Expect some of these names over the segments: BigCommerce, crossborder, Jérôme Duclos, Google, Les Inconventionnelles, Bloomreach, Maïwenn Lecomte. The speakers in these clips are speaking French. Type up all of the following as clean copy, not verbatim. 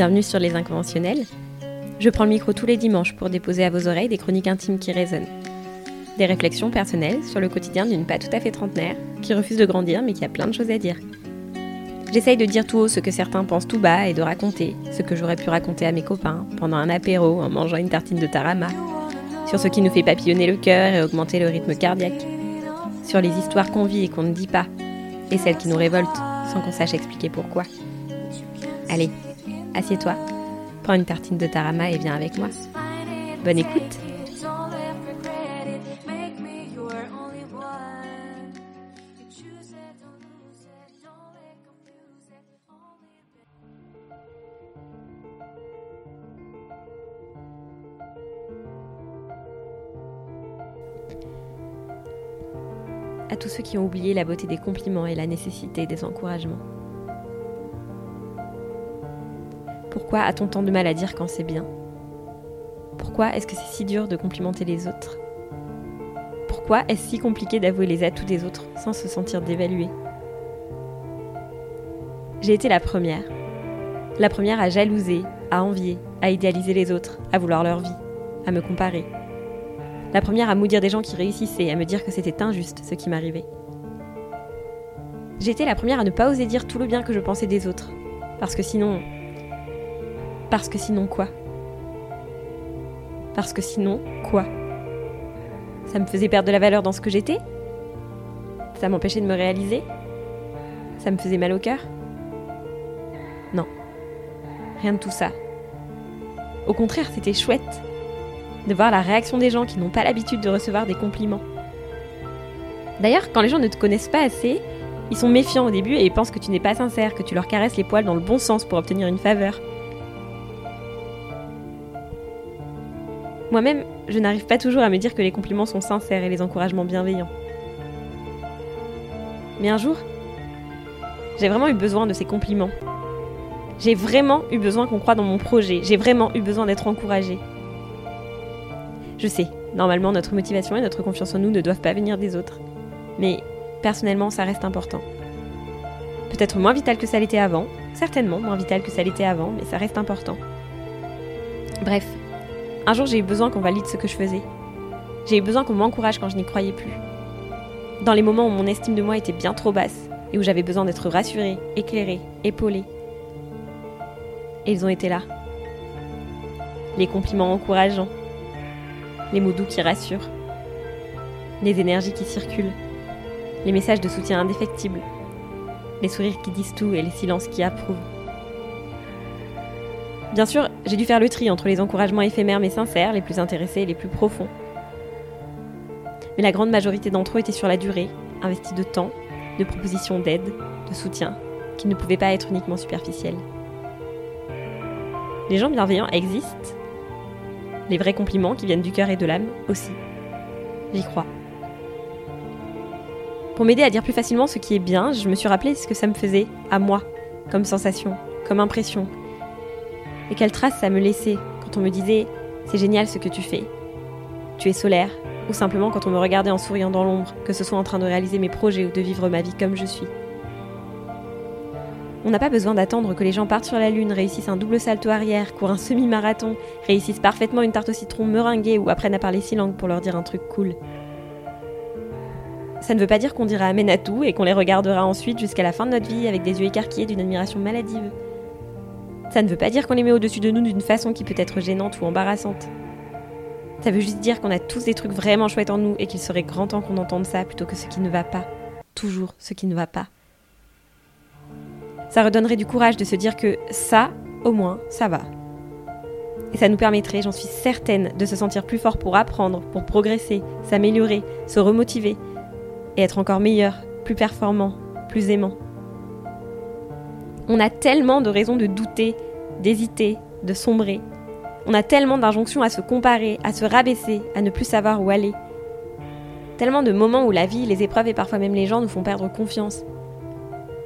bienvenue sur Les Inconventionnelles. Je prends le micro tous les dimanches pour déposer à vos oreilles des chroniques intimes qui résonnent. Des réflexions personnelles sur le quotidien d'une pas tout à fait trentenaire, qui refuse de grandir mais qui a plein de choses à dire. J'essaye de dire tout haut ce que certains pensent tout bas et de raconter ce que j'aurais pu raconter à mes copains pendant un apéro en mangeant une tartine de tarama, sur ce qui nous fait papillonner le cœur et augmenter le rythme cardiaque, sur les histoires qu'on vit et qu'on ne dit pas, et celles qui nous révoltent sans qu'on sache expliquer pourquoi. Allez, assieds-toi, prends une tartine de tarama et viens avec moi. Bonne écoute! À tous ceux qui ont oublié la beauté des compliments et la nécessité des encouragements. Pourquoi a-t-on tant de mal à dire quand c'est bien ? Pourquoi est-ce que c'est si dur de complimenter les autres ? Pourquoi est-ce si compliqué d'avouer les atouts des autres sans se sentir dévalué ? J'ai été la première à jalouser, à envier, à idéaliser les autres, à vouloir leur vie, à me comparer. La première à maudire des gens qui réussissaient, à me dire que c'était injuste ce qui m'arrivait. J'étais la première à ne pas oser dire tout le bien que je pensais des autres. Parce que sinon, quoi ? Ça me faisait perdre de la valeur dans ce que j'étais ? Ça m'empêchait de me réaliser ? Ça me faisait mal au cœur ? Non, rien de tout ça. Au contraire, c'était chouette de voir la réaction des gens qui n'ont pas l'habitude de recevoir des compliments. D'ailleurs, quand les gens ne te connaissent pas assez, ils sont méfiants au début et ils pensent que tu n'es pas sincère, que tu leur caresses les poils dans le bon sens pour obtenir une faveur. Moi-même, je n'arrive pas toujours à me dire que les compliments sont sincères et les encouragements bienveillants. Mais un jour, j'ai vraiment eu besoin de ces compliments. J'ai vraiment eu besoin qu'on croie dans mon projet. J'ai vraiment eu besoin d'être encouragée. Je sais, normalement, notre motivation et notre confiance en nous ne doivent pas venir des autres. Mais, personnellement, ça reste important. Peut-être moins vital que ça l'était avant, certainement moins vital que ça l'était avant, mais ça reste important. Bref, un jour j'ai eu besoin qu'on valide ce que je faisais. J'ai eu besoin qu'on m'encourage quand je n'y croyais plus. Dans les moments où mon estime de moi était bien trop basse, et où j'avais besoin d'être rassurée, éclairée, épaulée. Et ils ont été là. Les compliments encourageants. Les mots doux qui rassurent, les énergies qui circulent, les messages de soutien indéfectibles, les sourires qui disent tout et les silences qui approuvent. Bien sûr, j'ai dû faire le tri entre les encouragements éphémères mais sincères, les plus intéressés et les plus profonds. Mais la grande majorité d'entre eux étaient sur la durée, investis de temps, de propositions d'aide, de soutien, qui ne pouvaient pas être uniquement superficiels. Les gens bienveillants existent. Les vrais compliments qui viennent du cœur et de l'âme aussi. J'y crois. Pour m'aider à dire plus facilement ce qui est bien, je me suis rappelé ce que ça me faisait, à moi, comme sensation, comme impression. Et quelle trace ça me laissait quand on me disait « c'est génial ce que tu fais ». Tu es solaire, ou simplement quand on me regardait en souriant dans l'ombre, que ce soit en train de réaliser mes projets ou de vivre ma vie comme je suis. On n'a pas besoin d'attendre que les gens partent sur la lune, réussissent un double salto arrière, courent un semi-marathon, réussissent parfaitement une tarte au citron meringuée ou apprennent à parler 6 langues pour leur dire un truc cool. Ça ne veut pas dire qu'on dira amen à tout et qu'on les regardera ensuite jusqu'à la fin de notre vie avec des yeux écarquillés d'une admiration maladive. Ça ne veut pas dire qu'on les met au-dessus de nous d'une façon qui peut être gênante ou embarrassante. Ça veut juste dire qu'on a tous des trucs vraiment chouettes en nous et qu'il serait grand temps qu'on entende ça plutôt que ce qui ne va pas. Toujours ce qui ne va pas. Ça redonnerait du courage de se dire que ça, au moins, ça va. Et ça nous permettrait, j'en suis certaine, de se sentir plus fort pour apprendre, pour progresser, s'améliorer, se remotiver, et être encore meilleur, plus performant, plus aimant. On a tellement de raisons de douter, d'hésiter, de sombrer. On a tellement d'injonctions à se comparer, à se rabaisser, à ne plus savoir où aller. Tellement de moments où la vie, les épreuves et parfois même les gens nous font perdre confiance.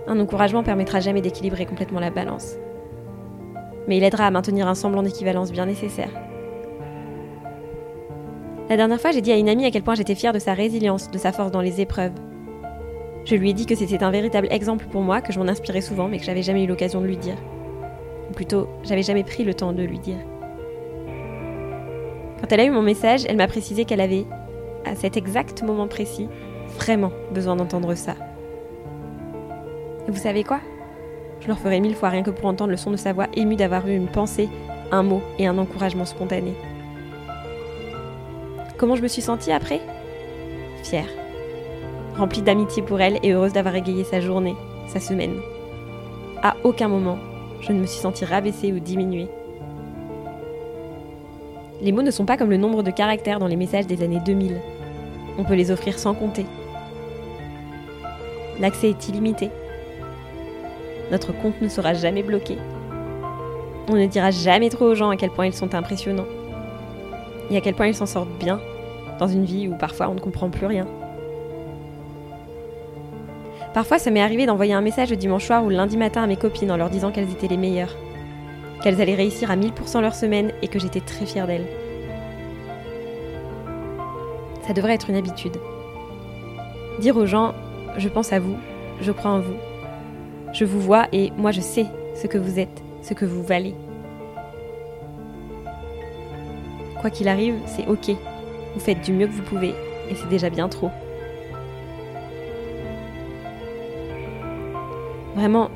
Un encouragement ne permettra jamais d'équilibrer complètement la balance. Mais il aidera à maintenir un semblant d'équivalence bien nécessaire. La dernière fois, j'ai dit à une amie à quel point j'étais fière de sa résilience, de sa force dans les épreuves. Je lui ai dit que c'était un véritable exemple pour moi, que je m'en inspirais souvent mais que j'avais jamais eu l'occasion de lui dire. Ou plutôt, j'avais jamais pris le temps de lui dire. Quand elle a eu mon message, elle m'a précisé qu'elle avait, à cet exact moment précis, vraiment besoin d'entendre ça. Et vous savez quoi ? Je leur ferai 1000 fois rien que pour entendre le son de sa voix émue d'avoir eu une pensée, un mot et un encouragement spontané. Comment je me suis sentie après ? Fière, remplie d'amitié pour elle et heureuse d'avoir égayé sa journée, sa semaine. À aucun moment, je ne me suis sentie rabaissée ou diminuée. Les mots ne sont pas comme le nombre de caractères dans les messages des années 2000. On peut les offrir sans compter. L'accès est illimité. Notre compte ne sera jamais bloqué. On ne dira jamais trop aux gens à quel point ils sont impressionnants. Et à quel point ils s'en sortent bien, dans une vie où parfois on ne comprend plus rien. Parfois, ça m'est arrivé d'envoyer un message le dimanche soir ou le lundi matin à mes copines en leur disant qu'elles étaient les meilleures, qu'elles allaient réussir à 1000% leur semaine et que j'étais très fière d'elles. Ça devrait être une habitude. Dire aux gens « je pense à vous, je crois en vous ». Je vous vois et moi je sais ce que vous êtes, ce que vous valez. Quoi qu'il arrive, c'est ok. Vous faites du mieux que vous pouvez et c'est déjà bien trop. Vraiment,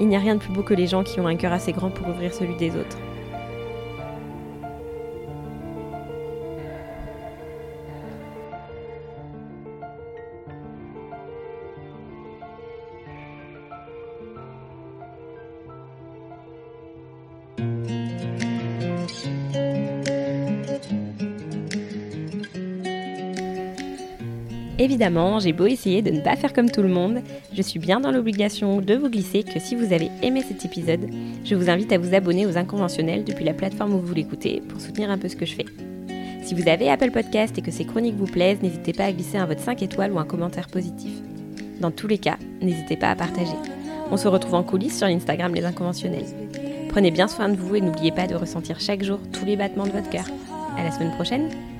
il n'y a rien de plus beau que les gens qui ont un cœur assez grand pour ouvrir celui des autres. Évidemment, j'ai beau essayer de ne pas faire comme tout le monde, je suis bien dans l'obligation de vous glisser que si vous avez aimé cet épisode, je vous invite à vous abonner aux Inconventionnelles depuis la plateforme où vous l'écoutez pour soutenir un peu ce que je fais. Si vous avez Apple Podcast et que ces chroniques vous plaisent, n'hésitez pas à glisser un vote 5 étoiles ou un commentaire positif. Dans tous les cas, n'hésitez pas à partager. On se retrouve en coulisses sur l'Instagram Les Inconventionnelles. Prenez bien soin de vous et n'oubliez pas de ressentir chaque jour tous les battements de votre cœur. À la semaine prochaine!